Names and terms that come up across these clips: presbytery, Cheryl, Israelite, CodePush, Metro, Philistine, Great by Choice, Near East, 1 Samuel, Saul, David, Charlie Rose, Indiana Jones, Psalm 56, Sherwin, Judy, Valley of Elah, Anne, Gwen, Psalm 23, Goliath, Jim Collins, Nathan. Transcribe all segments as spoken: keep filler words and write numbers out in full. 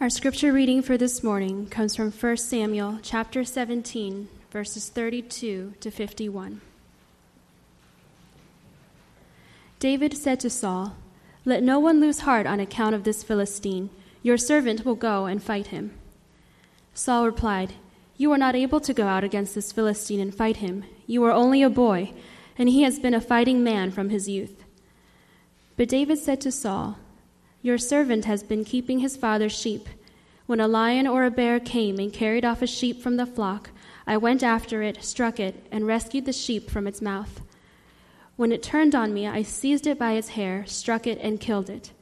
Our scripture reading for this morning comes from First Samuel chapter seventeen, verses thirty-two to fifty-one. David said to Saul, "Let no one lose heart on account of this Philistine. Your servant will go and fight him." Saul replied, "You are not able to go out against this Philistine and fight him. You are only a boy, and he has been a fighting man from his youth." But David said to Saul, "Your servant has been keeping his father's sheep. When a lion or a bear came and carried off a sheep from the flock, I went after it, struck it, and rescued the sheep from its mouth. When it turned on me, I seized it by its hair, struck it, and killed it.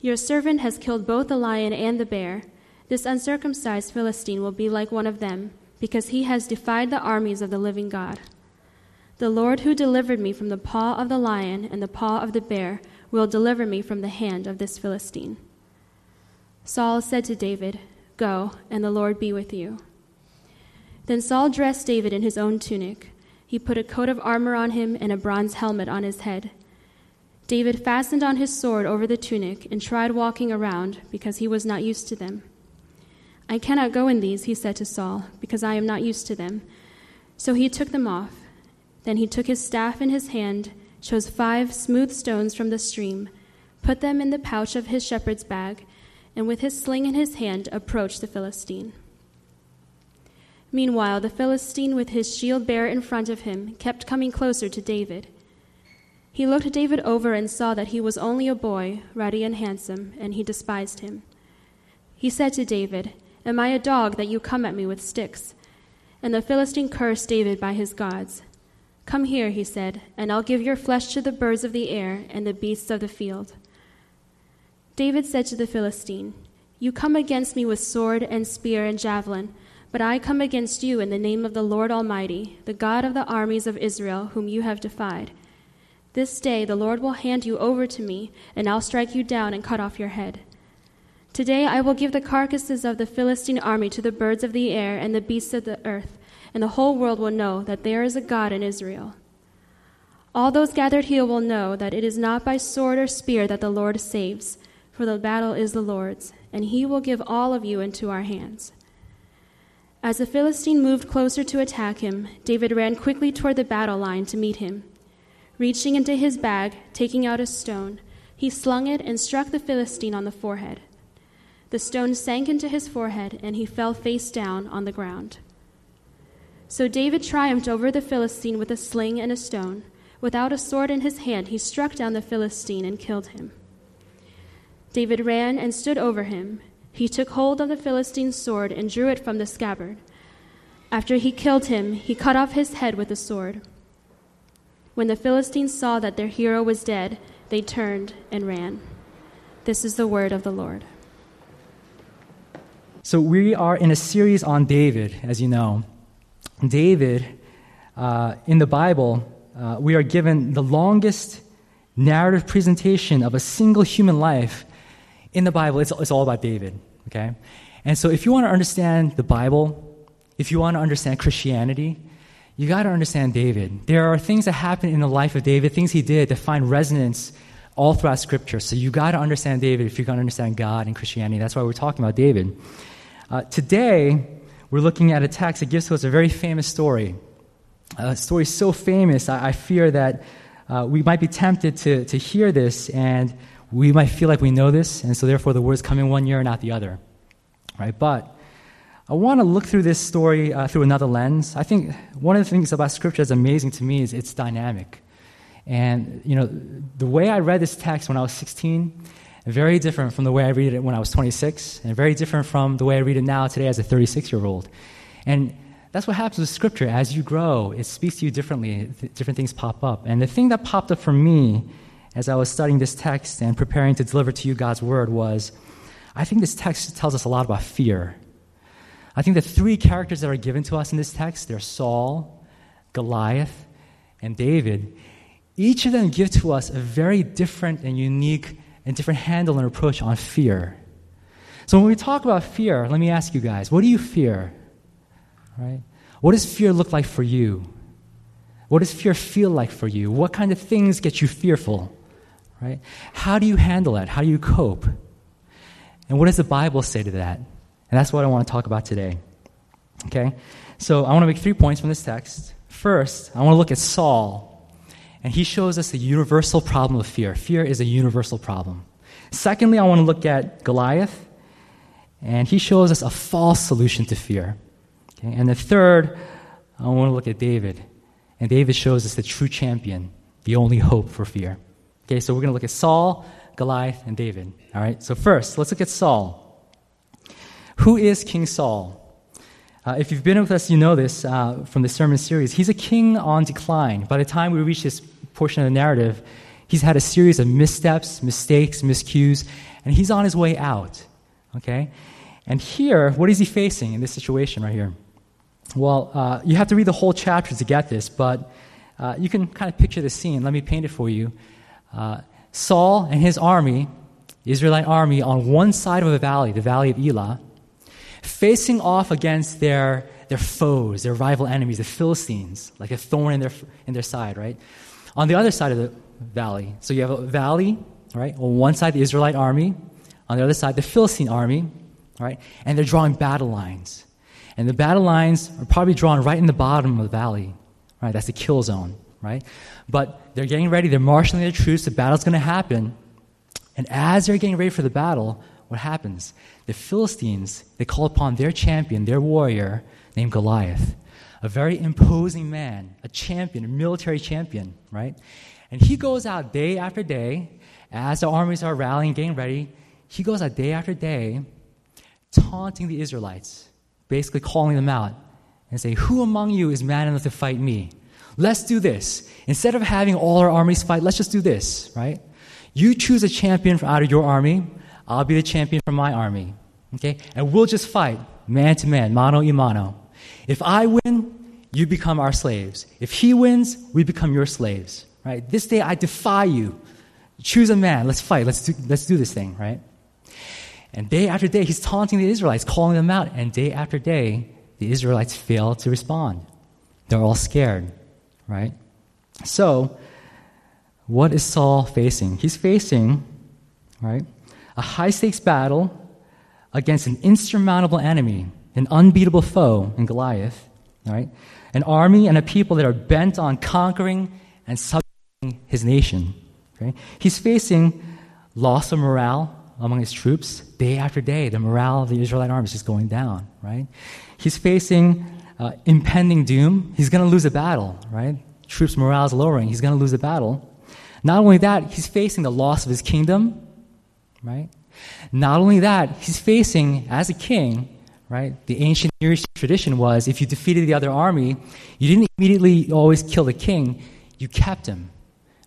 Your servant has killed both the lion and the bear. This uncircumcised Philistine will be like one of them, because he has defied the armies of the living God. The Lord who delivered me from the paw of the lion and the paw of the bear will deliver me from the hand of this Philistine." Saul said to David, "Go, and the Lord be with you." Then Saul dressed David in his own tunic. He put a coat of armor on him and a bronze helmet on his head. David fastened on his sword over the tunic and tried walking around, because he was not used to them. "I cannot go in these," he said to Saul, "because I am not used to them." So he took them off. Then he took his staff in his hand, chose five smooth stones from the stream, put them in the pouch of his shepherd's bag, and with his sling in his hand approached the Philistine. Meanwhile, the Philistine, with his shield bearer in front of him, kept coming closer to David. He looked David over and saw that he was only a boy, ruddy and handsome, and he despised him. He said to David, "Am I a dog that you come at me with sticks?" And the Philistine cursed David by his gods. "Come here," he said, "and I'll give your flesh to the birds of the air and the beasts of the field." David said to the Philistine, "You come against me with sword and spear and javelin, but I come against you in the name of the Lord Almighty, the God of the armies of Israel, whom you have defied. This day the Lord will hand you over to me, and I'll strike you down and cut off your head. Today I will give the carcasses of the Philistine army to the birds of the air and the beasts of the earth, and the whole world will know that there is a God in Israel. All those gathered here will know that it is not by sword or spear that the Lord saves, for the battle is the Lord's, and he will give all of you into our hands." As the Philistine moved closer to attack him, David ran quickly toward the battle line to meet him. Reaching into his bag, taking out a stone, he slung it and struck the Philistine on the forehead. The stone sank into his forehead, and he fell face down on the ground. So David triumphed over the Philistine with a sling and a stone. Without a sword in his hand, he struck down the Philistine and killed him. David ran and stood over him. He took hold of the Philistine's sword and drew it from the scabbard. After he killed him, he cut off his head with the sword. When the Philistines saw that their hero was dead, they turned and ran. This is the word of the Lord. So we are in a series on David, as you know. David, uh, in the Bible, uh, we are given the longest narrative presentation of a single human life in the Bible. It's, it's all about David, okay? And so if you want to understand the Bible, if you want to understand Christianity, you got to understand David. There are things that happen in the life of David, things he did that find resonance all throughout Scripture. So you got to understand David if you're going to understand God and Christianity. That's why we're talking about David. Uh, today, we're looking at a text that gives us a very famous story, a story so famous I, I fear that uh, we might be tempted to, to hear this, and we might feel like we know this, and so therefore the words come in one ear and not the other, right? But I want to look through this story uh, through another lens. I think one of the things about Scripture that's amazing to me is it's dynamic. And, you know, the way I read this text when I was sixteen, very different from the way I read it when I was twenty-six, and very different from the way I read it now today as a thirty-six-year-old. And that's what happens with Scripture. As you grow, it speaks to you differently. Th- different things pop up. And the thing that popped up for me as I was studying this text and preparing to deliver to you God's Word was, I think this text tells us a lot about fear. I think the three characters that are given to us in this text, they're Saul, Goliath, and David. Each of them give to us a very different and unique and different handle and approach on fear. So when we talk about fear, let me ask you guys, what do you fear? Right? What does fear look like for you? What does fear feel like for you? What kind of things get you fearful? Right? How do you handle it? How do you cope? And what does the Bible say to that? And that's what I want to talk about today. Okay? So I want to make three points from this text. First, I want to look at Saul. And he shows us the universal problem of fear. Fear is a universal problem. Secondly, I want to look at Goliath. And he shows us a false solution to fear. Okay? And the third, I want to look at David. And David shows us the true champion, the only hope for fear. Okay, so we're going to look at Saul, Goliath, and David. All right, so first, let's look at Saul. Who is King Saul? Uh, if you've been with us, you know this uh, from the sermon series. He's a king on decline. By the time we reach this portion of the narrative, he's had a series of missteps, mistakes, miscues, and he's on his way out. Okay? And here, what is he facing in this situation right here? Well, uh, you have to read the whole chapter to get this, but uh, you can kind of picture the scene. Let me paint it for you. Uh, Saul and his army, the Israelite army, on one side of the valley, the Valley of Elah, facing off against their their foes, their rival enemies, the Philistines, like a thorn in their in their side, right? On the other side of the valley, so you have a valley, right? On one side, the Israelite army. On the other side, the Philistine army, right? And they're drawing battle lines. And the battle lines are probably drawn right in the bottom of the valley, right? That's the kill zone, right? But they're getting ready. They're marshaling their troops. The battle's going to happen. And as they're getting ready for the battle, what happens? The Philistines, they call upon their champion, their warrior, named Goliath, a very imposing man, a champion, a military champion, right? And he goes out day after day, as the armies are rallying, getting ready, he goes out day after day, taunting the Israelites, basically calling them out and saying, who among you is man enough to fight me? Let's do this. Instead of having all our armies fight, let's just do this, right? You choose a champion from out of your army, I'll be the champion from my army, okay? And we'll just fight man to man, mano y mano. If I win, you become our slaves. If he wins, we become your slaves, right? This day I defy you. Choose a man. Let's fight. Let's do, let's do this thing, right? And day after day, he's taunting the Israelites, calling them out. And day after day, the Israelites fail to respond. They're all scared, right? So, what is Saul facing? He's facing, right, a high-stakes battle against an insurmountable enemy, an unbeatable foe in Goliath, right? An army and a people that are bent on conquering and subjugating his nation, okay? He's facing loss of morale among his troops. Day after day, the morale of the Israelite army is just going down, right? He's facing uh, impending doom. He's going to lose a battle, right? Troops' morale is lowering. He's going to lose a battle. Not only that, he's facing the loss of his kingdom, right? Not only that, he's facing, as a king, right, the ancient Near East tradition was if you defeated the other army, you didn't immediately always kill the king. You kept him,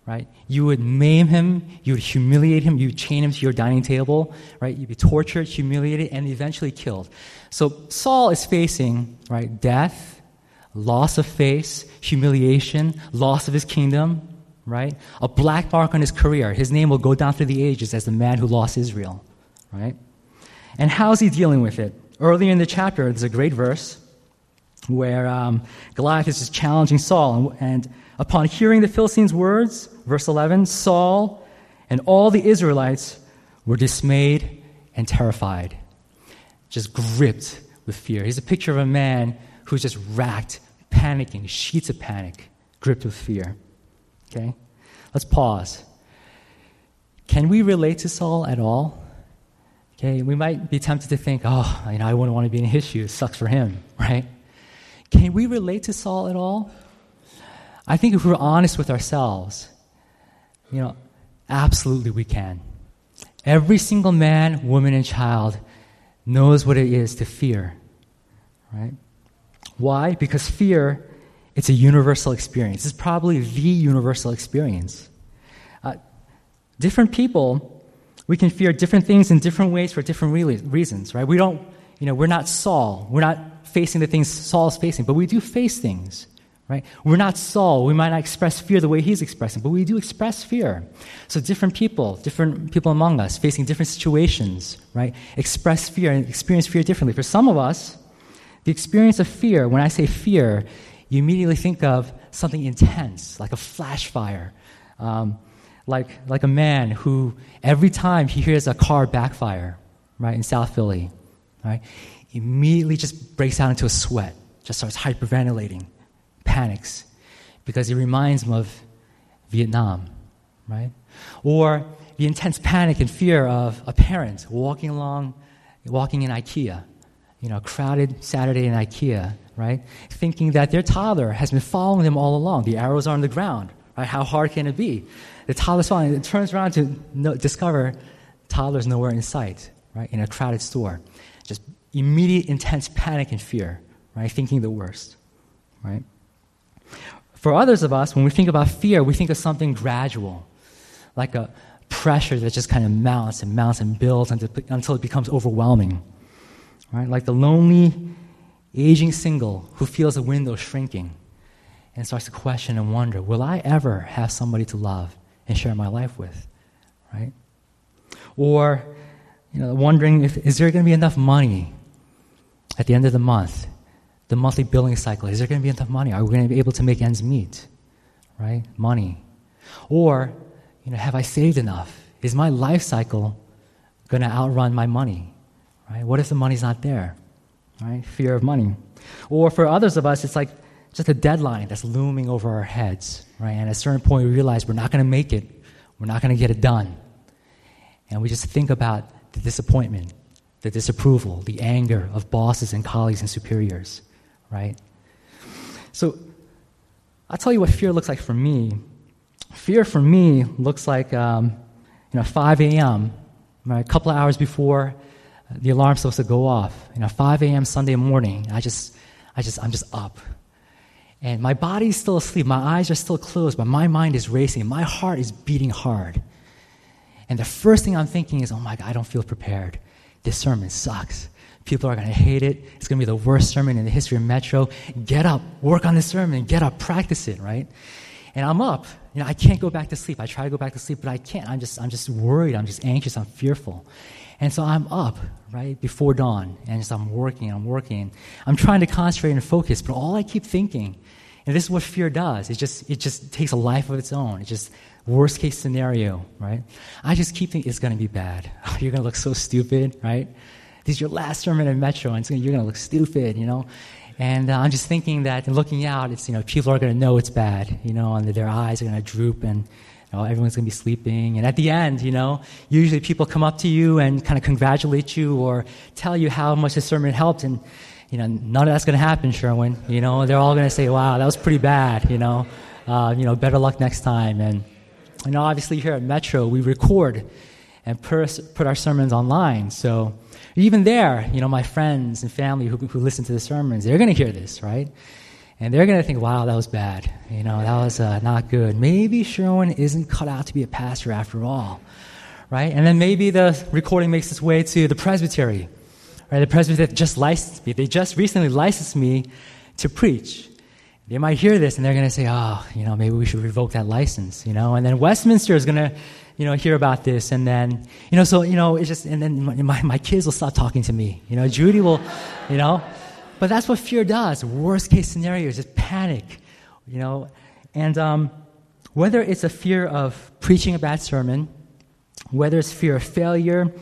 right? You would maim him. You would humiliate him. You would chain him to your dining table, right? You'd be tortured, humiliated, and eventually killed. So Saul is facing, right, death, loss of face, humiliation, loss of his kingdom, right? A black mark on his career. His name will go down through the ages as the man who lost Israel, right? And how is he dealing with it? Earlier in the chapter, there's a great verse where um, Goliath is just challenging Saul. And, and upon hearing the Philistines' words, verse eleven, Saul and all the Israelites were dismayed and terrified, just gripped with fear. Here's a picture of a man who's just racked, panicking, sheets of panic, gripped with fear. Okay? Let's pause. Can we relate to Saul at all? Okay, we might be tempted to think, oh, you know, I wouldn't want to be in his shoes. It sucks for him, right? Can we relate to Saul at all? I think if we're honest with ourselves, you know, absolutely we can. Every single man, woman, and child knows what it is to fear, right? Why? Because fear, it's a universal experience. It's probably the universal experience. Uh, different people, we can fear different things in different ways for different re- reasons, right? We don't, you know, we're not Saul. We're not facing the things Saul's facing, but we do face things, right? We're not Saul. We might not express fear the way he's expressing, but we do express fear. So different people, different people among us facing different situations, right, express fear and experience fear differently. For some of us, the experience of fear, when I say fear, you immediately think of something intense, like a flash fire, um, like like a man who every time he hears a car backfire, right, in South Philly, right, immediately just breaks out into a sweat, just starts hyperventilating, panics, because it reminds him of Vietnam, right? Or the intense panic and fear of a parent walking along, walking in IKEA, you know, crowded Saturday in IKEA, right, thinking that their toddler has been following them all along. The arrows are on the ground, right? How hard can it be? The toddler's following, it turns around to no, discover toddler's nowhere in sight, right, in a crowded store. Just immediate intense panic and fear, right, thinking the worst, right? For others of us, when we think about fear, we think of something gradual, like a pressure that just kind of mounts and mounts and builds until, until it becomes overwhelming, right? Like the lonely, aging single who feels a window shrinking and starts to question and wonder, will I ever have somebody to love and share my life with, right? Or, you know, wondering, if, is there going to be enough money at the end of the month, the monthly billing cycle? Is there going to be enough money? Are we going to be able to make ends meet, right? Money. Or, you know, have I saved enough? Is my life cycle going to outrun my money, right? What if the money's not there, right? Fear of money. Or for others of us, it's like just a deadline that's looming over our heads, right? And at a certain point, we realize we're not going to make it. We're not going to get it done. And we just think about the disappointment, the disapproval, the anger of bosses and colleagues and superiors, right? So I'll tell you what fear looks like for me. Fear for me looks like, um, you know, five a.m., right, a couple of hours before the alarm's supposed to go off. You know, five a.m. Sunday morning, I just, I just, I'm just up. And my body's still asleep. My eyes are still closed, but my mind is racing. My heart is beating hard. And the first thing I'm thinking is, oh, my God, I don't feel prepared. This sermon sucks. People are going to hate it. It's going to be the worst sermon in the history of Metro. Get up. Work on this sermon. Get up. Practice it, right? And I'm up. You know, I can't go back to sleep. I try to go back to sleep, but I can't. I'm just, I'm just worried. I'm just anxious. I'm fearful. And so I'm up, right, before dawn. And so I'm working. I'm working. I'm trying to concentrate and focus, but all I keep thinking, and this is what fear does, it just, it just takes a life of its own. It just... Worst case scenario, right? I just keep thinking it's going to be bad. You're going to look so stupid, right? This is your last sermon at Metro, and it's gonna, you're going to look stupid, you know? And uh, I'm just thinking that, and looking out, it's, you know, people are going to know it's bad, you know, and their eyes are going to droop, and you know, everyone's going to be sleeping. And at the end, you know, usually people come up to you and kind of congratulate you or tell you how much the sermon helped, and, you know, none of that's going to happen, Sherwin. You know, they're all going to say, wow, that was pretty bad, you know? Uh, you know, better luck next time, and... And obviously here at Metro, we record and put our sermons online. So even there, you know, my friends and family who, who listen to the sermons, they're going to hear this, right? And they're going to think, wow, that was bad. You know, that was uh, not good. Maybe Sherwin isn't cut out to be a pastor after all, right? And then maybe the recording makes its way to the presbytery, right? The presbytery just licensed me. They just recently licensed me to preach. They might hear this, and they're going to say, oh, you know, maybe we should revoke that license, you know. And then Westminster is going to, you know, hear about this. And then, you know, so, you know, it's just, and then my, my, my kids will stop talking to me. You know, Judy will, you know. But that's what fear does. Worst case scenario is just panic, you know. And um, whether it's a fear of preaching a bad sermon, whether it's fear of failure,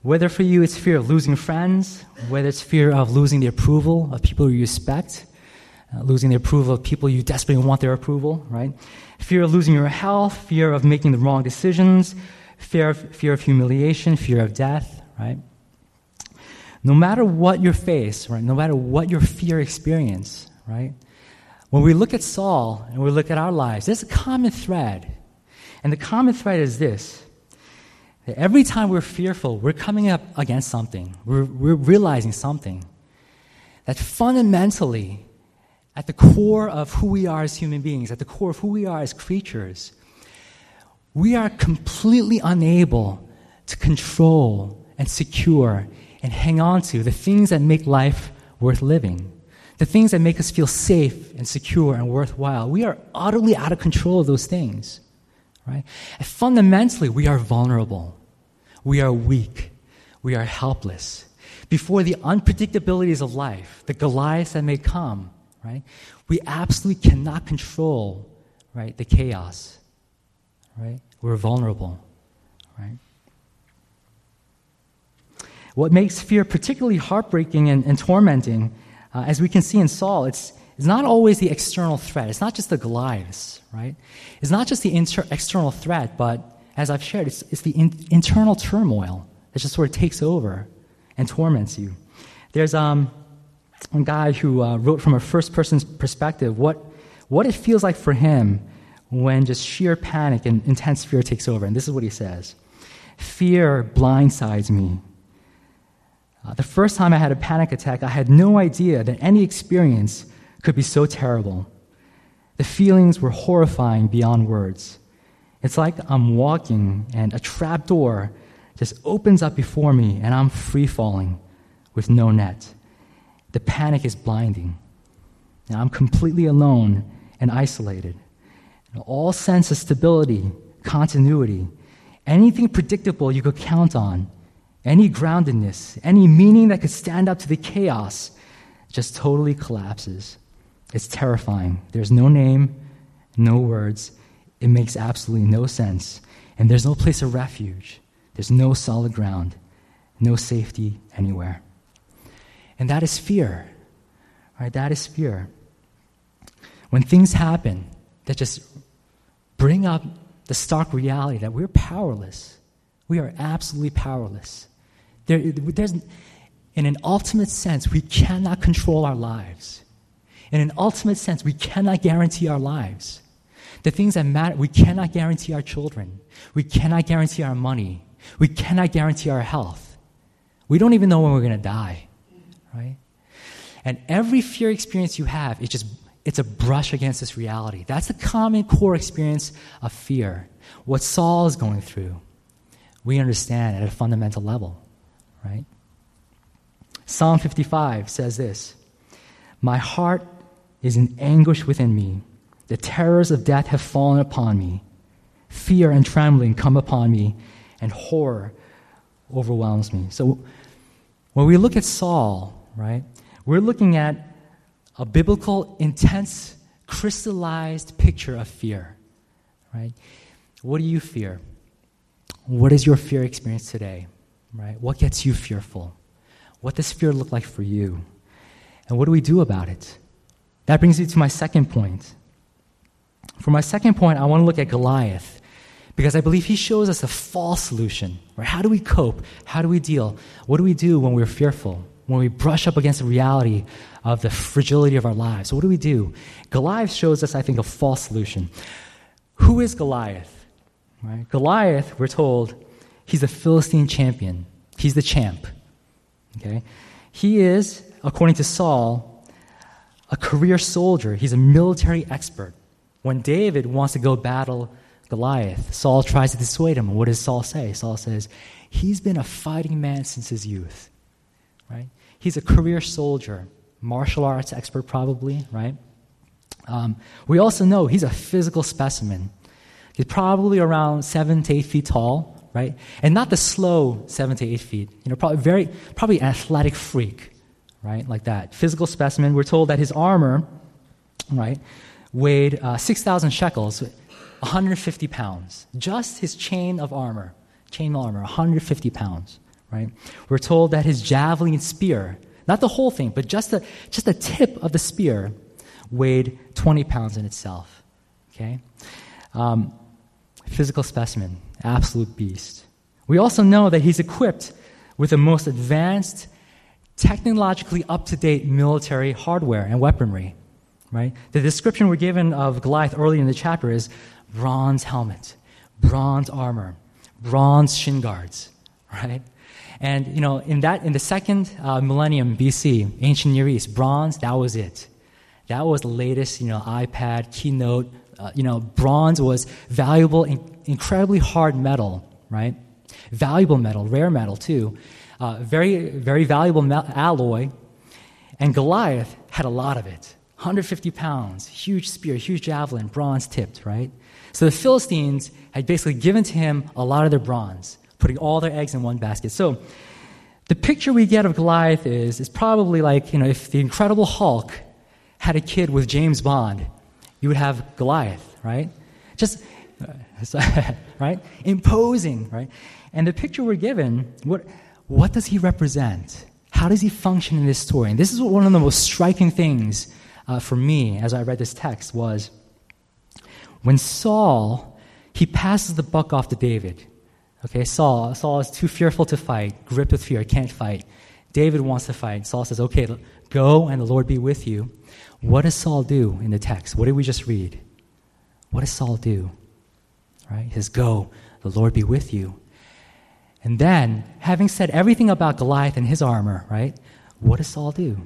whether for you it's fear of losing friends, whether it's fear of losing the approval of people you respect, Uh, losing the approval of people you desperately want their approval, right? Fear of losing your health, fear of making the wrong decisions, fear of, fear of humiliation, fear of death, right? No matter what your face, right? No matter what your fear experience, right? When we look at Saul and we look at our lives, there's a common thread. And the common thread is this, that every time we're fearful, we're coming up against something. We're, we're realizing something that fundamentally, at the core of who we are as human beings, at the core of who we are as creatures, we are completely unable to control and secure and hang on to the things that make life worth living, the things that make us feel safe and secure and worthwhile. We are utterly out of control of those things, right? And fundamentally, we are vulnerable. We are weak. We are helpless. Before the unpredictabilities of life, the Goliaths that may come, right? We absolutely cannot control, right, the chaos, right? We're vulnerable, right? What makes fear particularly heartbreaking and, and tormenting, uh, as we can see in Saul, it's, it's not always the external threat. It's not just the Goliaths, right? It's not just the inter- external threat, but as I've shared, it's, it's the in- internal turmoil that just sort of takes over and torments you. There's um, a guy who uh, wrote from a first-person perspective what, what it feels like for him when just sheer panic and intense fear takes over. And this is what he says. Fear blindsides me. Uh, the first time I had a panic attack, I had no idea that any experience could be so terrible. The feelings were horrifying beyond words. It's like I'm walking and a trap door just opens up before me and I'm free falling with no net. The panic is blinding. Now I'm completely alone and isolated. And all sense of stability, continuity, anything predictable you could count on, any groundedness, any meaning that could stand up to the chaos just totally collapses. It's terrifying. There's no name, no words. It makes absolutely no sense. And there's no place of refuge. There's no solid ground, no safety anywhere. And that is fear. Right? That is fear. When things happen that just bring up the stark reality that we're powerless, we are absolutely powerless. There, there's, in an ultimate sense, we cannot control our lives. In an ultimate sense, we cannot guarantee our lives. The things that matter, we cannot guarantee our children. We cannot guarantee our money. We cannot guarantee our health. We don't even know when we're going to die, right? And every fear experience you have, it's just, it's a brush against this reality. That's the common core experience of fear. What Saul is going through, we understand at a fundamental level, right? Psalm fifty-five says this, "My heart is in anguish within me. The terrors of death have fallen upon me. Fear and trembling come upon me, and horror overwhelms me." So when we look at Saul, right, we're looking at a biblical, intense, crystallized picture of fear, right? What do you fear? What is your fear experience today, right? What gets you fearful? What does fear look like for you? And what do we do about it? That brings me to my second point. For my second point, I want to look at Goliath, because I believe he shows us a false solution. Right? How do we cope? How do we deal? What do we do when we're fearful, when we brush up against the reality of the fragility of our lives? So what do we do? Goliath shows us, I think, a false solution. Who is Goliath? Right? Goliath, we're told, he's a Philistine champion. He's the champ. Okay? He is, according to Saul, a career soldier. He's a military expert. When David wants to go battle Goliath, Saul tries to dissuade him. What does Saul say? Saul says, he's been a fighting man since his youth. Right? He's a career soldier, martial arts expert probably, right? Um, we also know he's a physical specimen. He's probably around seven to eight feet tall, right? And not the slow seven to eight feet. You know, probably very, probably athletic freak, right? Like that. Physical specimen. We're told that his armor, right, weighed uh, six thousand shekels, one hundred fifty pounds. Just his chain of armor, chain armor, one hundred fifty pounds, right? We're told that his javelin spear, not the whole thing, but just the just the tip of the spear, weighed twenty pounds in itself. Okay, um. Physical specimen, absolute beast. We also know that he's equipped with the most advanced, technologically up-to-date military hardware and weaponry, right? The description we're given of Goliath early in the chapter is bronze helmet, bronze armor, bronze shin guards, right? And, you know, in that, in the second uh, millennium B C, ancient Near East, bronze, that was it. That was the latest, you know, iPad, Keynote. Uh, you know, bronze was valuable, in- incredibly hard metal, right? Valuable metal, rare metal too. Uh, very, very valuable me- alloy. And Goliath had a lot of it. one hundred fifty pounds, huge spear, huge javelin, bronze tipped, right? So the Philistines had basically given to him a lot of their bronze, putting all their eggs in one basket. So the picture we get of Goliath is, is probably like, you know, if the Incredible Hulk had a kid with James Bond, you would have Goliath, right? Just, right? Imposing, right? And the picture we're given, what what does he represent? How does he function in this story? And this is one of the most striking things uh, for me as I read this text was when Saul, he passes the buck off to David. Okay, Saul, Saul is too fearful to fight, gripped with fear, can't fight. David wants to fight. Saul says, okay, go and the Lord be with you. What does Saul do in the text? What did we just read? What does Saul do? Right? He says, go, the Lord be with you. And then, having said everything about Goliath and his armor, right, what does Saul do?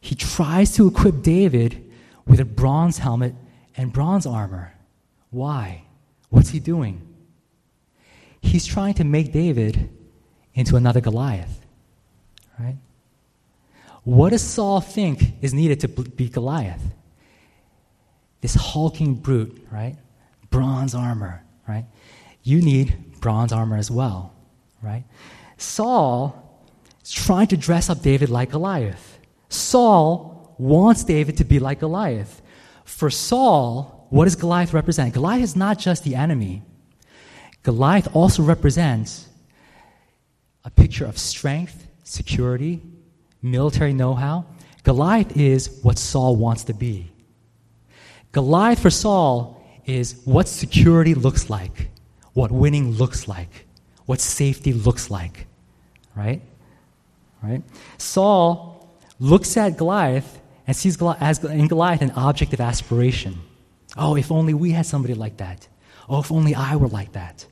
He tries to equip David with a bronze helmet and bronze armor. Why? What's he doing? He's trying to make David into another Goliath, right? What does Saul think is needed to beat Goliath? This hulking brute, right? Bronze armor, right? You need bronze armor as well, right? Saul is trying to dress up David like Goliath. Saul wants David to be like Goliath. For Saul, what does Goliath represent? Goliath is not just the enemy. Goliath also represents a picture of strength, security, military know-how. Goliath is what Saul wants to be. Goliath for Saul is what security looks like, what winning looks like, what safety looks like, right? Right? Saul looks at Goliath and sees Goliath, in Goliath an object of aspiration. Oh, if only we had somebody like that. Oh, if only I were like that.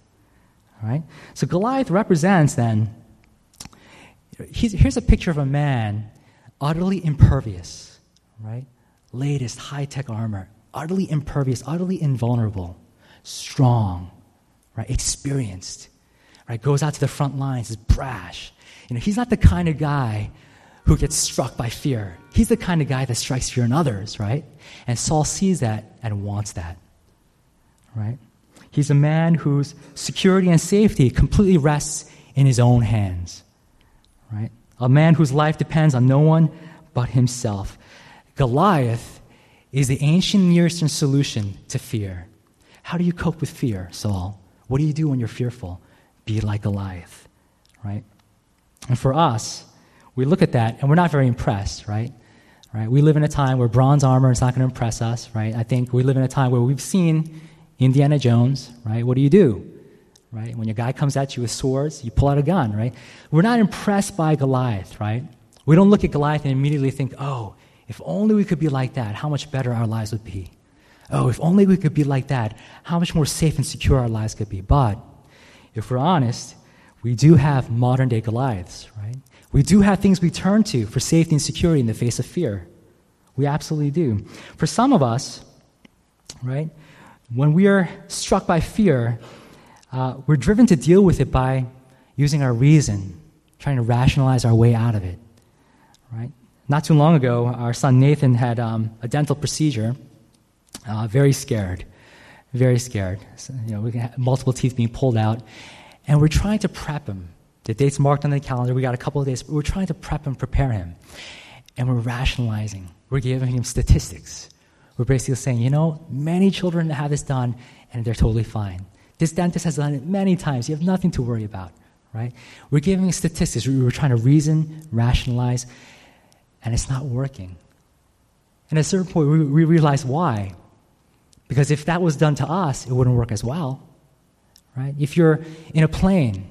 All right? So Goliath represents then, here's a picture of a man utterly impervious, right? Latest high-tech armor, utterly impervious, utterly invulnerable, strong, right? Experienced, right? Goes out to the front lines, is brash. You know, he's not the kind of guy who gets struck by fear. He's the kind of guy that strikes fear in others, right? And Saul sees that and wants that, right? He's a man whose security and safety completely rests in his own hands, right? A man whose life depends on no one but himself. Goliath is the ancient Near Eastern solution to fear. How do you cope with fear, Saul? What do you do when you're fearful? Be like Goliath, right? And for us, we look at that and we're not very impressed, right? Right? We live in a time where bronze armor is not going to impress us, right? I think we live in a time where we've seen Indiana Jones, right? What do you do, right? When your guy comes at you with swords, you pull out a gun, right? We're not impressed by Goliath, right? We don't look at Goliath and immediately think, oh, if only we could be like that, how much better our lives would be. Oh, if only we could be like that, how much more safe and secure our lives could be. But if we're honest, we do have modern-day Goliaths, right? We do have things we turn to for safety and security in the face of fear. We absolutely do. For some of us, right, when we are struck by fear, uh, we're driven to deal with it by using our reason, trying to rationalize our way out of it, right? Not too long ago, our son Nathan had um, a dental procedure. Uh, very scared, very scared. So, you know, we got multiple teeth being pulled out, and we're trying to prep him. The date's marked on the calendar. We got a couple of days. But we're trying to prep him, prepare him, and we're rationalizing. We're giving him statistics. We're basically saying, you know, many children have this done, and they're totally fine. This dentist has done it many times. You have nothing to worry about, right? We're giving statistics. We're trying to reason, rationalize. And it's not working. And at a certain point, we, we realize why. Because if that was done to us, it wouldn't work as well, right? If you're in a plane,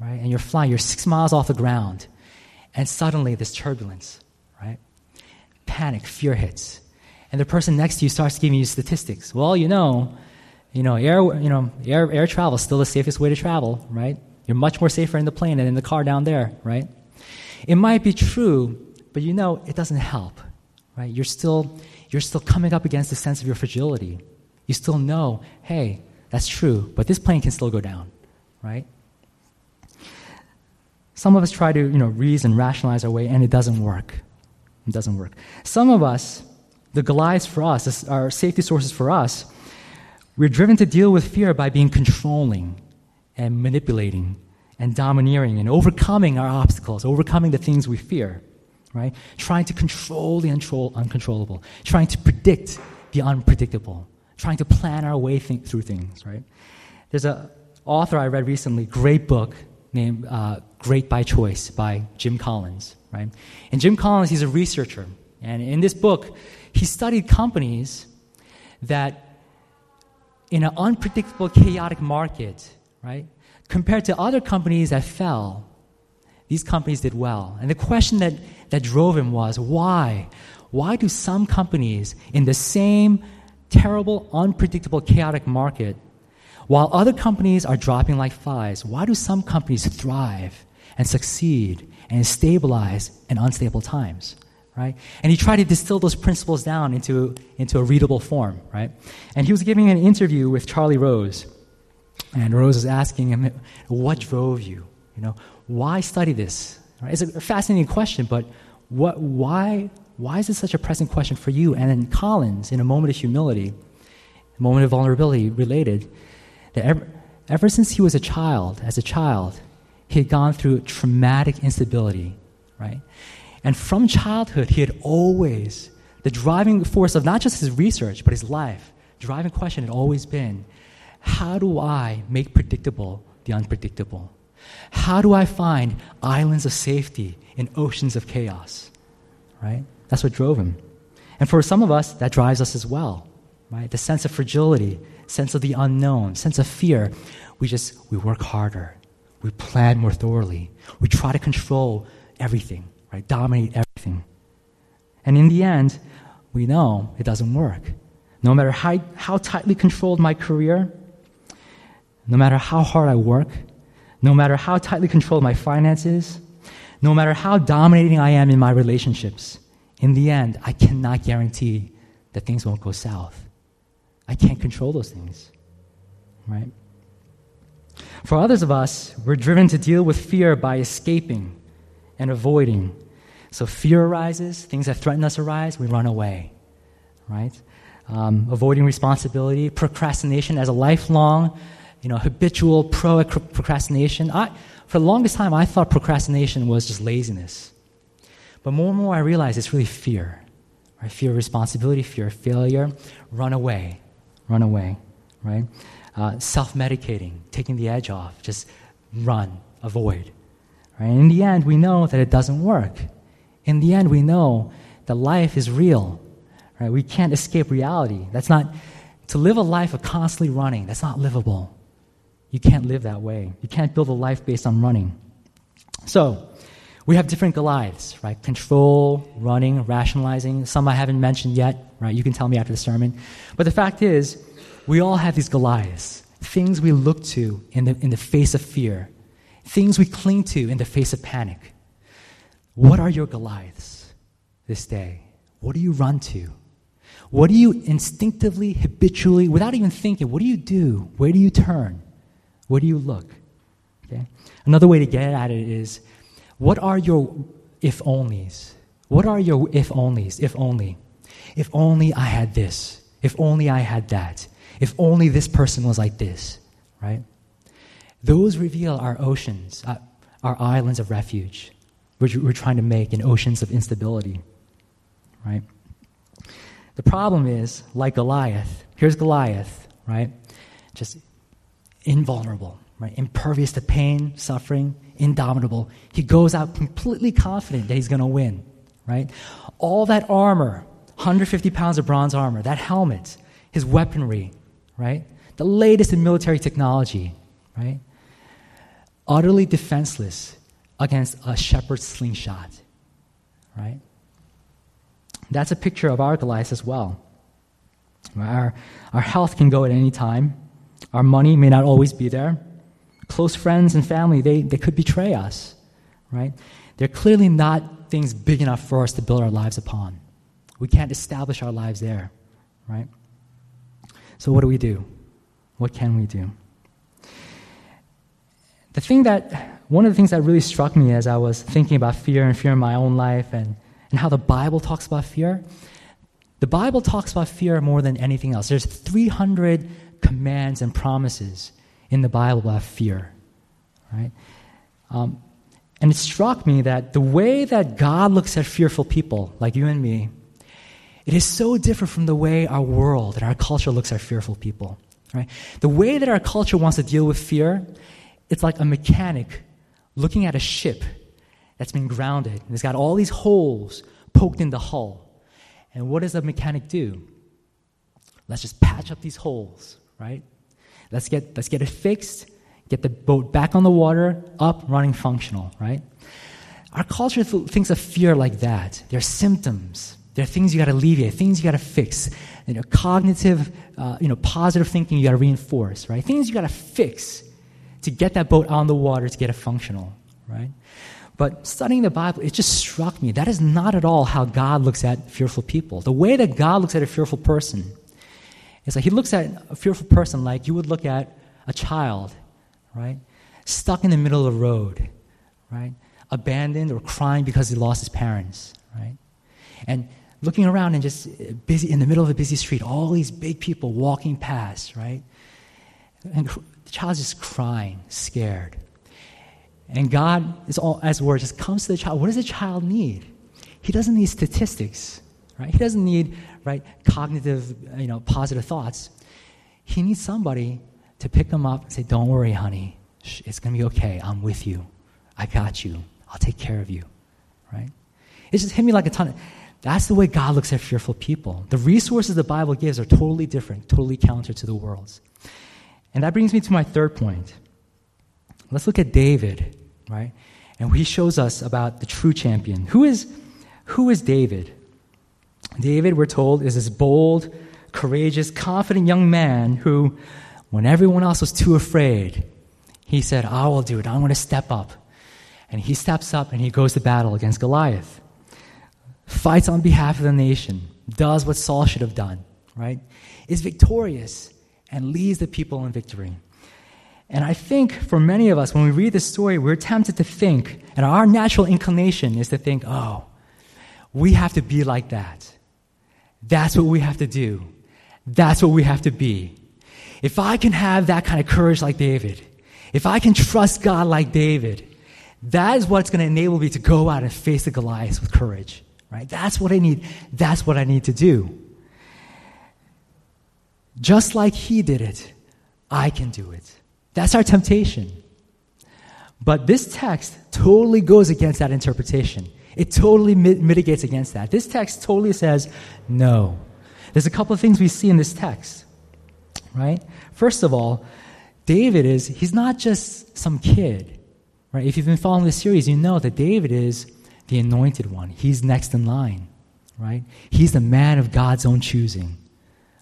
right, and you're flying, you're six miles off the ground, and suddenly there's turbulence, right? Panic, fear hits, and the person next to you starts giving you statistics. Well, you know, you know, air, you know, air, air travel is still the safest way to travel, right? You're much more safer in the plane than in the car down there, right? It might be true. But you know, it doesn't help, right? You're still, you're still coming up against the sense of your fragility. You still know, hey, that's true, but this plane can still go down, right? Some of us try to, you know, reason, rationalize our way, and it doesn't work. It doesn't work. Some of us, the Goliaths for us, our safety sources for us, we're driven to deal with fear by being controlling and manipulating and domineering and overcoming our obstacles, overcoming the things we fear. Right? Trying to control the untrol- uncontrollable, trying to predict the unpredictable, trying to plan our way th- through things. Right? There's an author I read recently, great book, named uh, Great by Choice by Jim Collins, right? And Jim Collins, he's a researcher. And in this book, he studied companies that in an unpredictable, chaotic market, right, compared to other companies that fell, these companies did well. And the question that, that drove him was, why? Why do some companies in the same terrible, unpredictable, chaotic market, while other companies are dropping like flies, why do some companies thrive and succeed and stabilize in unstable times? Right? And he tried to distill those principles down into, into a readable form, right? And he was giving an interview with Charlie Rose, and Rose was asking him, what drove you? You know, why study this? Right? It's a fascinating question, but what, why, why is it such a pressing question for you? And then Collins, in a moment of humility, a moment of vulnerability, related that ever, ever since he was a child, as a child, he had gone through traumatic instability, right? And from childhood, he had always, the driving force of not just his research, but his life, driving question had always been, how do I make predictable the unpredictable? How do I find islands of safety in oceans of chaos? Right? That's what drove him. And for some of us, that drives us as well, right? The sense of fragility, sense of the unknown, sense of fear. We just, we work harder. We plan more thoroughly. We try to control everything. Right, dominate everything. And in the end, we know it doesn't work. No matter how, how tightly controlled my career, no matter how hard I work, no matter how tightly controlled my finances, no matter how dominating I am in my relationships, in the end, I cannot guarantee that things won't go south. I can't control those things, right? For others of us, we're driven to deal with fear by escaping and avoiding. So fear arises, things that threaten us arise, we run away, right? Um, avoiding responsibility, procrastination as a lifelong, you know, habitual pro procrastination. I, for the longest time, I thought procrastination was just laziness. But more and more I realized it's really fear, right? Fear of responsibility, fear of failure, run away, run away, right? Uh, self-medicating, taking the edge off, just run, avoid. Right? In the end, we know that it doesn't work. In the end, we know that life is real. Right? We can't escape reality. That's not, to live a life of constantly running, that's not livable. You can't live that way. You can't build a life based on running. So, we have different Goliaths, right? Control, running, rationalizing. Some I haven't mentioned yet, right? You can tell me after the sermon. But the fact is, we all have these Goliaths, things we look to in the, in the face of fear, things we cling to in the face of panic. What are your Goliaths this day? What do you run to? What do you instinctively, habitually, without even thinking, what do you do? Where do you turn? Where do you look? Okay. Another way to get at it is, what are your if-onlys? What are your if-onlys? If only. If only I had this. If only I had that. If only this person was like this, right? Those reveal our oceans, uh, our islands of refuge, which we're trying to make in oceans of instability, right? The problem is, like Goliath, here's Goliath, right? Just invulnerable, right? Impervious to pain, suffering, indomitable. He goes out completely confident that he's going to win, right? All that armor, one hundred fifty pounds of bronze armor, that helmet, his weaponry, right? The latest in military technology, right? Utterly defenseless against a shepherd's slingshot, right? That's a picture of our Goliath as well. Our, our health can go at any time. Our money may not always be there. Close friends and family, they, they could betray us, right? They're clearly not things big enough for us to build our lives upon. We can't establish our lives there, right? So what do we do? What can we do? The thing that, one of the things that really struck me as I was thinking about fear and fear in my own life and, and how the Bible talks about fear, the Bible talks about fear more than anything else. There's three hundred commands and promises in the Bible about fear, right? Um, and it struck me that the way that God looks at fearful people, like you and me, it is so different from the way our world and our culture looks at fearful people, right? The way that our culture wants to deal with fear, it's like a mechanic looking at a ship that's been grounded, and it's got all these holes poked in the hull. And what does a mechanic do? Let's just patch up these holes, right? Let's get let's get it fixed, get the boat back on the water, up, running, functional, right? Our culture th- thinks of fear like that. There are symptoms. There are things you got to alleviate, things you got to fix. You know, cognitive, uh, you know, positive thinking you got to reinforce, right? Things you got to fix to get that boat on the water, to get it functional, right? But studying the Bible, it just struck me. That is not at all how God looks at fearful people. The way that God looks at a fearful person is like he looks at a fearful person like you would look at a child, right? Stuck in the middle of the road, right? Abandoned or crying because he lost his parents, right? And looking around and just busy in the middle of a busy street, all these big people walking past, right? And the child's just crying, scared. And God, is all, as it were, just comes to the child. What does the child need? He doesn't need statistics, right? He doesn't need right cognitive, you know, positive thoughts. He needs somebody to pick him up and say, "Don't worry, honey. It's gonna be okay. I'm with you. I got you. I'll take care of you." Right? It just hit me like a ton of. That's the way God looks at fearful people. The resources the Bible gives are totally different, totally counter to the world's. And that brings me to my third point. Let's look at David, right? And he shows us about the true champion. Who is, who is David? David, we're told, is this bold, courageous, confident young man who, when everyone else was too afraid, he said, "I will do it. I'm going to step up." And he steps up and he goes to battle against Goliath. Fights on behalf of the nation, does what Saul should have done, right? Is victorious and leads the people in victory. And I think for many of us, when we read this story, we're tempted to think, and our natural inclination is to think, oh, we have to be like that. That's what we have to do. That's what we have to be. If I can have that kind of courage like David, if I can trust God like David, that is what's going to enable me to go out and face the Goliath with courage. Right? That's what I need. That's what I need to do. Just like he did it, I can do it. That's our temptation. But this text totally goes against that interpretation. It totally mi- mitigates against that. This text totally says, no. There's a couple of things we see in this text, right? First of all, David is, he's not just some kid, right? If you've been following this series, you know that David is the anointed one. He's next in line, right? He's the man of God's own choosing,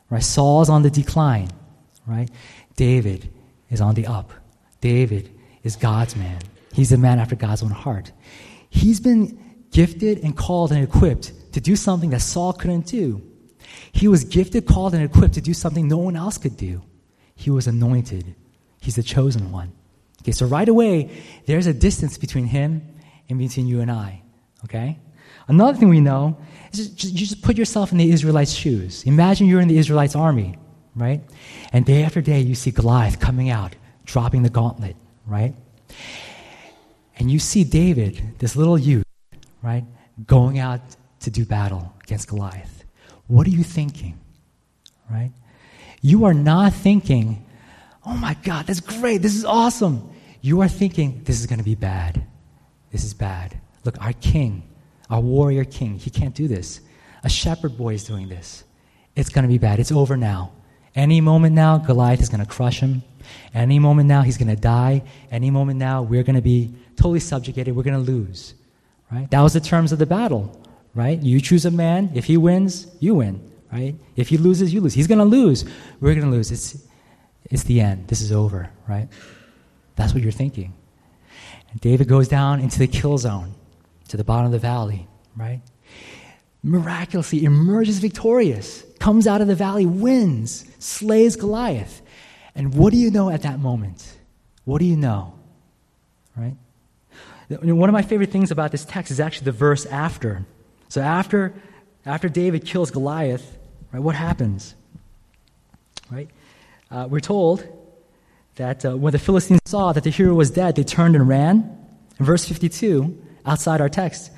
right? Saul's on the decline, right? David is on the up. David is God's man. He's the man after God's own heart. He's been gifted and called and equipped to do something that Saul couldn't do. He was gifted, called, and equipped to do something no one else could do. He was anointed. He's the chosen one. Okay, so right away, there's a distance between him and between you and I. Okay? Another thing we know is just, you just put yourself in the Israelites' shoes. Imagine you're in the Israelites' army, right? And day after day, you see Goliath coming out, dropping the gauntlet, right? And you see David, this little youth, right, going out to do battle against Goliath. What are you thinking, right? You are not thinking, "Oh my God, that's great, this is awesome." You are thinking, "This is going to be bad. This is bad. Look, our king, our warrior king, he can't do this. A shepherd boy is doing this. It's going to be bad. It's over now. Any moment now, Goliath is going to crush him. Any moment now, he's going to die. Any moment now, we're going to be totally subjugated. We're going to lose." Right? That was the terms of the battle, right? You choose a man. If he wins, you win, right? If he loses, you lose. He's going to lose. We're going to lose. It's, it's the end. This is over, right? That's what you're thinking. And David goes down into the kill zone, to the bottom of the valley, right? Miraculously emerges victorious, comes out of the valley, wins, slays Goliath. And what do you know at that moment? What do you know, right? One of my favorite things about this text is actually the verse after. So after, after David kills Goliath, right? What happens, right? Uh, we're told that uh, when the Philistines saw that the hero was dead, they turned and ran. In verse fifty-two, outside our text,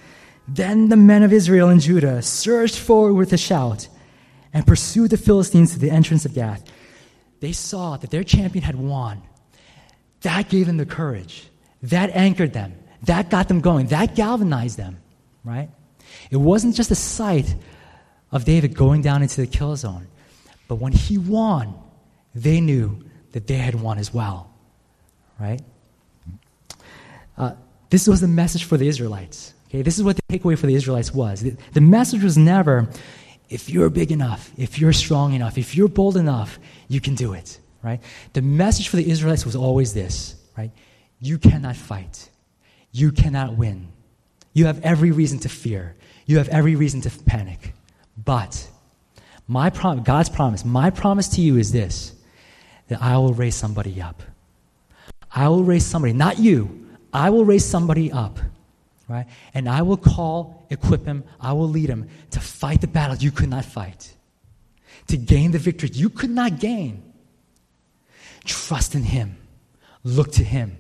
"Then the men of Israel and Judah surged forward with a shout and pursued the Philistines to the entrance of Gath." They saw that their champion had won. That gave them the courage. That anchored them. That got them going. That galvanized them, right? It wasn't just the sight of David going down into the kill zone, but when he won, they knew that they had won as well, right? Uh, this was the message for the Israelites. Okay, this is what the takeaway for the Israelites was. The, the message was never, if you're big enough, if you're strong enough, if you're bold enough, you can do it, right? The message for the Israelites was always this, right? You cannot fight. You cannot win. You have every reason to fear. You have every reason to panic. But my prom- God's promise, my promise to you is this, that I will raise somebody up. I will raise somebody, not you. I will raise somebody up, right? And I will call, equip him, I will lead him to fight the battle you could not fight, to gain the victory you could not gain. Trust in him. Look to him.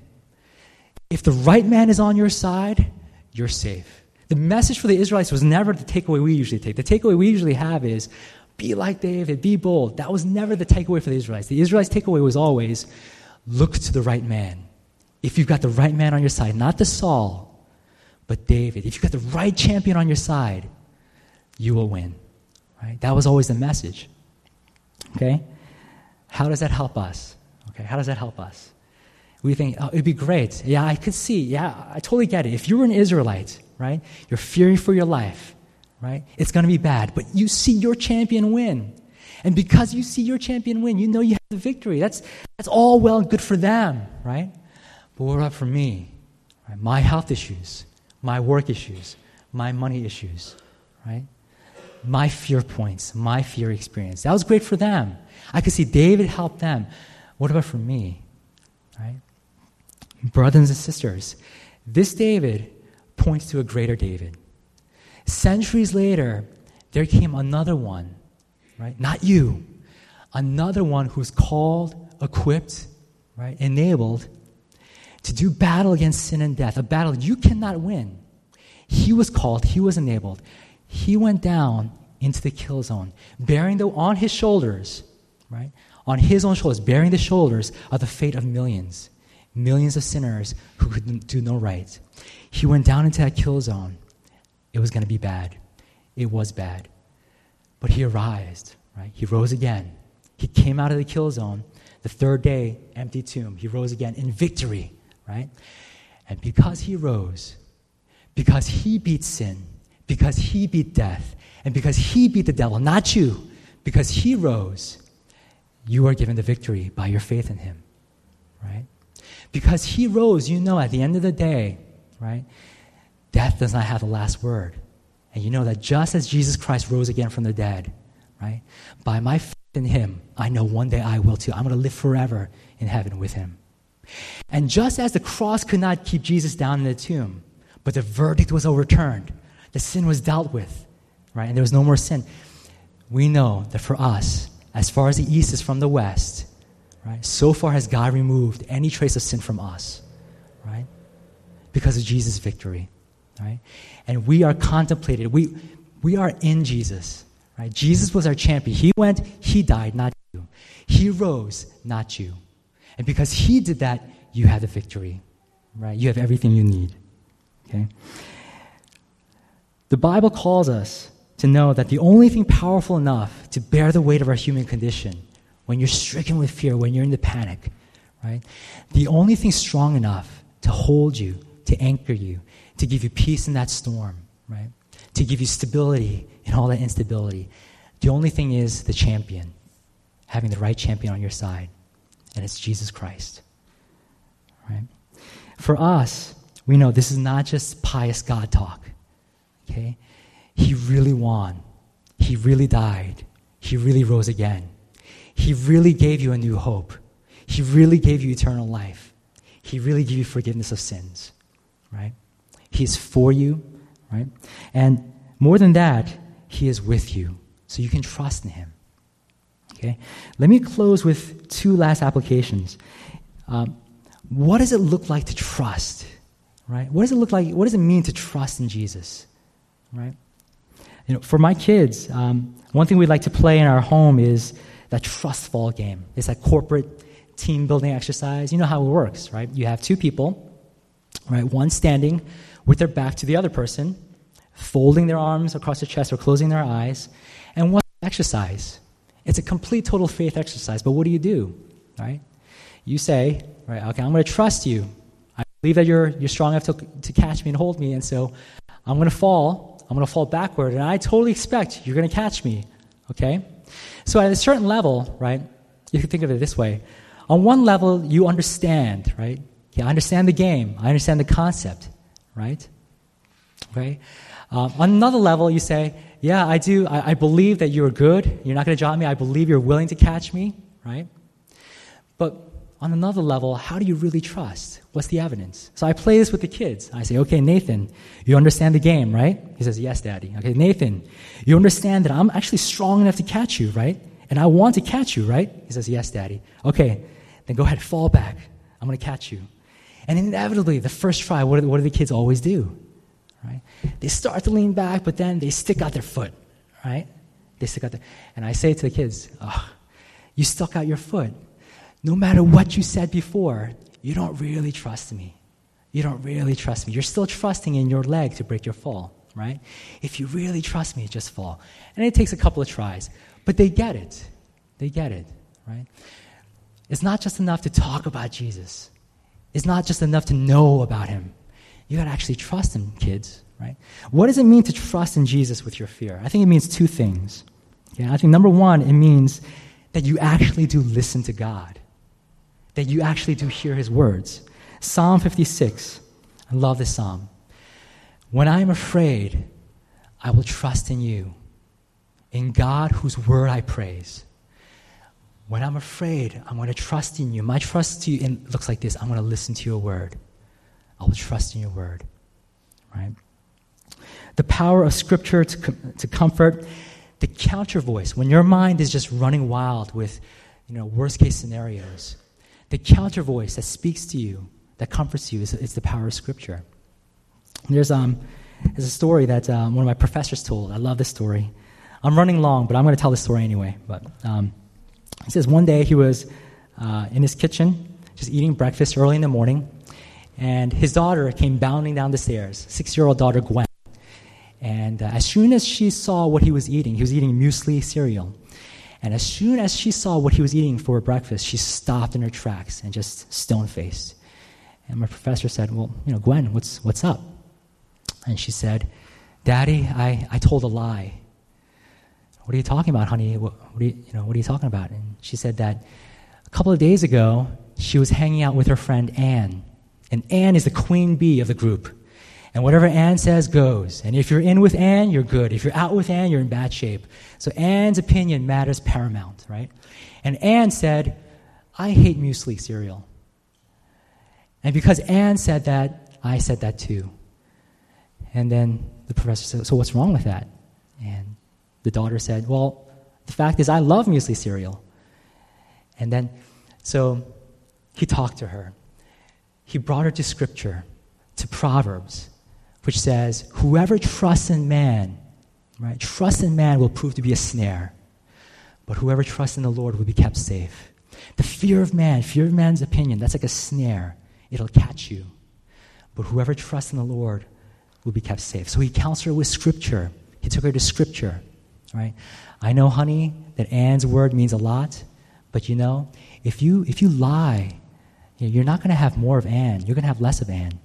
If the right man is on your side, you're safe. The message for the Israelites was never the takeaway we usually take. The takeaway we usually have is, be like David, be bold. That was never the takeaway for the Israelites. The Israelites' takeaway was always, look to the right man. If you've got the right man on your side, not the Saul, but David. If you've got the right champion on your side, you will win. Right? That was always the message. Okay? How does that help us? Okay, how does that help us? We think, oh, it'd be great. Yeah, I could see. Yeah, I totally get it. If you were an Israelite, right, you're fearing for your life, right, it's going to be bad. But you see your champion win. And because you see your champion win, you know you have the victory. That's that's all well and good for them, right? But what about for me? Right? My health issues, my work issues, my money issues, right? My fear points, my fear experience. That was great for them. I could see David helped them. What about for me, right? Brothers and sisters, this David points to a greater David. Centuries later, there came another one, right? Not you. Another one who's called, equipped, right, enabled to do battle against sin and death, a battle you cannot win. He was called, he was enabled. He went down into the kill zone, bearing the, on his shoulders, right? On his own shoulders, bearing the shoulders of the fate of millions. Millions of sinners who could do no right. He went down into that kill zone. It was going to be bad. It was bad. But he arose, right? He rose again. He came out of the kill zone. The third day, empty tomb. He rose again in victory, right? And because he rose, because he beat sin, because he beat death, and because he beat the devil, not you, because he rose, you are given the victory by your faith in him, right? Because he rose, you know at the end of the day, right, death does not have the last word. And you know that just as Jesus Christ rose again from the dead, right, by my faith in him, I know one day I will too. I'm going to live forever in heaven with him. And just as the cross could not keep Jesus down in the tomb, but the verdict was overturned, the sin was dealt with, right, and there was no more sin, we know that for us, as far as the east is from the west, right, so far has God removed any trace of sin from us, right, because of Jesus' victory, right? And we are contemplated. We we are in Jesus, right? Jesus was our champion. He went, he died, not you. He rose, not you. And because he did that, you have the victory, right? You have everything you need, okay? The Bible calls us to know that the only thing powerful enough to bear the weight of our human condition, when you're stricken with fear, when you're in the panic, right? The only thing strong enough to hold you, to anchor you, to give you peace in that storm, right? To give you stability in all that instability. The only thing is the champion, having the right champion on your side, and it's Jesus Christ, right? For us, we know this is not just pious God talk, okay? He really won. He really died. He really rose again. He really gave you a new hope. He really gave you eternal life. He really gave you forgiveness of sins, right? He is for you, right? And more than that, he is with you, so you can trust in him, okay? Let me close with two last applications. Um, what does it look like to trust, right? What does it look like, what does it mean to trust in Jesus, right? You know, for my kids, um, one thing we'd like to play in our home is that trust fall game. It's a corporate team building exercise. You know how it works, right? You have two people, right? One standing with their back to the other person, folding their arms across their chest or closing their eyes, and one exercise. It's a complete total faith exercise, but what do you do, right? You say, right, okay, I'm going to trust you. I believe that you're you're strong enough to, to catch me and hold me, and so I'm going to fall. I'm going to fall backward, and I totally expect you're going to catch me, okay? So at a certain level, right, you can think of it this way. On one level, you understand, right? Okay, I understand the game. I understand the concept, right? Okay. Um, on another level, you say, yeah, I do. I, I believe that you're good. You're not going to drop me. I believe you're willing to catch me, right? But on another level, how do you really trust? What's the evidence? So I play this with the kids. I say, okay, Nathan, you understand the game, right? He says, yes, Daddy. Okay, Nathan, you understand that I'm actually strong enough to catch you, right? And I want to catch you, right? He says, yes, Daddy. Okay, then go ahead, fall back. I'm going to catch you. And inevitably, the first try, what do, what do the kids always do? Right? They start to lean back, but then they stick out their foot, right? They stick out their, and I say to the kids, oh, you stuck out your foot. No matter what you said before, you don't really trust me. You don't really trust me. You're still trusting in your leg to break your fall, right? If you really trust me, just fall. And it takes a couple of tries, but they get it. They get it, right? It's not just enough to talk about Jesus. It's not just enough to know about him. You got to actually trust him, kids, right? What does it mean to trust in Jesus with your fear? I think it means two things. Okay? I think number one, it means that you actually do listen to God, that you actually do hear his words. Psalm fifty-six, I love this psalm. When I am afraid, I will trust in you, in God whose word I praise. When I'm afraid, I'm going to trust in you. My trust to you in, looks like this. I'm going to listen to your word. I will trust in your word, right? The power of Scripture to com- to comfort, the counter voice, when your mind is just running wild with, you know, worst-case scenarios, the counter voice that speaks to you, that comforts you, is, is the power of Scripture. And there's um, there's a story that um, one of my professors told. I love this story. I'm running long, but I'm going to tell this story anyway. But um, he says one day he was uh, in his kitchen, just eating breakfast early in the morning, and his daughter came bounding down the stairs, six-year-old daughter Gwen. And uh, as soon as she saw what he was eating, he was eating muesli cereal. And as soon as she saw what he was eating for breakfast, she stopped in her tracks and just stone-faced. And my professor said, well, you know, Gwen, what's what's up? And she said, Daddy, I, I told a lie. What are you talking about, honey? What, what, are you, you know, what are you talking about? And she said that a couple of days ago, she was hanging out with her friend Anne. And Anne is the queen bee of the group. And whatever Anne says goes. And if you're in with Anne, you're good. If you're out with Anne, you're in bad shape. So Anne's opinion matters paramount, right? And Anne said, I hate muesli cereal. And because Anne said that, I said that too. And then the professor said, so what's wrong with that? And the daughter said, well, the fact is I love muesli cereal. And then, so he talked to her. He brought her to Scripture, to Proverbs, which says, whoever trusts in man, right, trust in man will prove to be a snare, but whoever trusts in the Lord will be kept safe. The fear of man, fear of man's opinion, that's like a snare. It'll catch you. But whoever trusts in the Lord will be kept safe. So he counseled her with Scripture. He took her to Scripture, right? I know, honey, that Anne's word means a lot, but you know, if you if you lie, you're not going to have more of Anne. You're going to have less of Anne.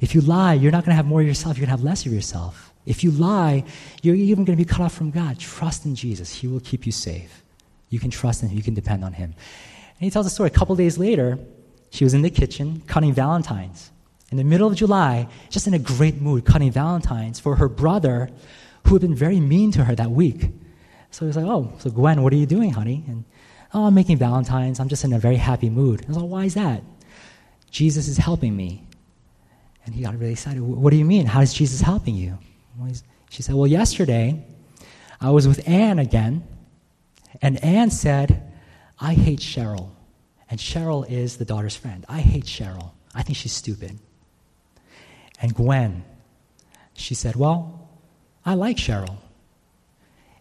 If you lie, you're not going to have more of yourself. You're going to have less of yourself. If you lie, you're even going to be cut off from God. Trust in Jesus. He will keep you safe. You can trust him. You can depend on him. And he tells a story. A couple days later, she was in the kitchen cutting Valentines. In the middle of July, just in a great mood, cutting Valentines for her brother who had been very mean to her that week. So he was like, oh, so Gwen, what are you doing, honey? And, oh, I'm making Valentines. I'm just in a very happy mood. I was like, why is that? Jesus is helping me. And he got really excited. What do you mean? How is Jesus helping you? Well, she said, well, yesterday I was with Anne again, and Anne said, I hate Cheryl. And Cheryl is the daughter's friend. I hate Cheryl. I think she's stupid. And Gwen, she said, well, I like Cheryl.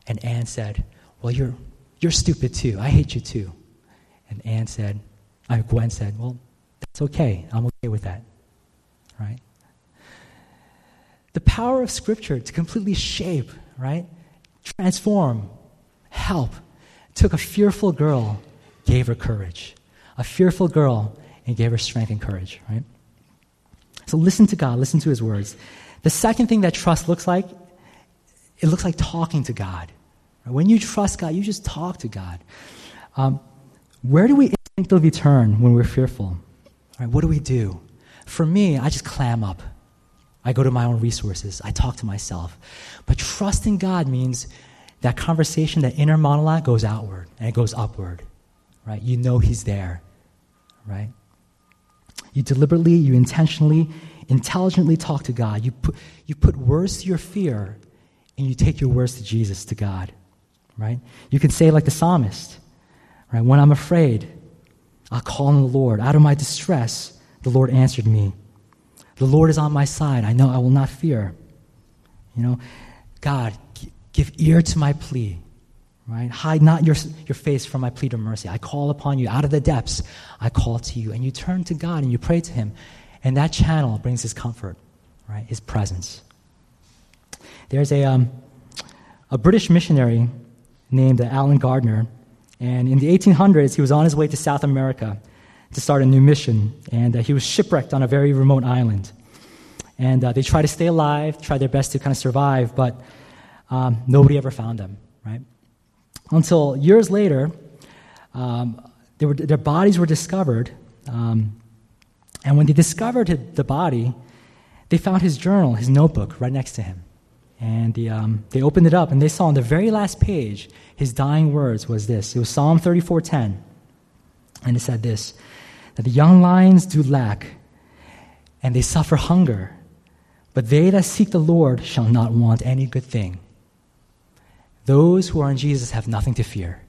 And Anne said, well, you're you're stupid too. I hate you too. And Anne said, uh, Gwen said, well, that's okay. I'm okay with that, right? the power of Scripture to completely shape, right, transform, help, took a fearful girl, gave her courage. A fearful girl, and gave her strength and courage, right? So listen to God, listen to his words. The second thing that trust looks like, it looks like talking to God. Right? When you trust God, you just talk to God. Um, where do we instinctively turn when we're fearful? Right, what do we do? For me, I just clam up. I go to my own resources. I talk to myself. But trusting God means that conversation, that inner monologue goes outward and it goes upward. Right? You know he's there. Right? You deliberately, you intentionally, intelligently talk to God. You put, you put words to your fear and you take your words to Jesus, to God. Right? You can say like the psalmist, right? When I'm afraid, I'll call on the Lord. Out of my distress, the Lord answered me. The Lord is on my side. I know I will not fear. You know, God, g- give ear to my plea, right? Hide not your, your face from my plea of mercy. I call upon you. Out of the depths, I call to you. And you turn to God and you pray to him. And that channel brings his comfort, right? His presence. There's a, um, a British missionary named Alan Gardner. And in the eighteen hundreds, he was on his way to South America to start a new mission, and uh, he was shipwrecked on a very remote island. And uh, they tried to stay alive, tried their best to kind of survive, but um, nobody ever found them, right? Until years later, um, they were, their bodies were discovered, um, and when they discovered the body, they found his journal, his notebook, right next to him. And the, um, they opened it up, and they saw on the very last page, his dying words was this. It was Psalm thirty-four ten, and it said this, that the young lions do lack, and they suffer hunger, but they that seek the Lord shall not want any good thing. Those who are in Jesus have nothing to fear.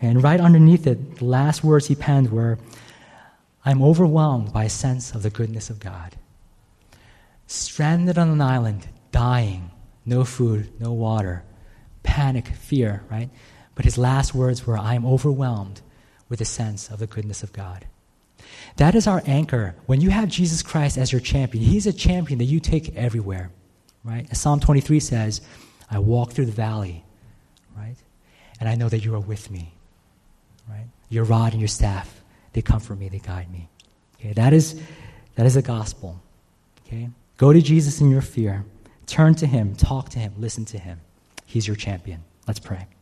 And right underneath it, the last words he penned were, I'm overwhelmed by a sense of the goodness of God. Stranded on an island, dying, no food, no water, panic, fear, right? But his last words were, I am overwhelmed with a sense of the goodness of God. That is our anchor. When you have Jesus Christ as your champion, he's a champion that you take everywhere, right? As Psalm twenty-three says, I walk through the valley, right? And I know that you are with me, right? Your rod and your staff, they comfort me, they guide me. Okay, that is, that is the gospel, okay? Go to Jesus in your fear. Turn to him, talk to him, listen to him. He's your champion. Let's pray.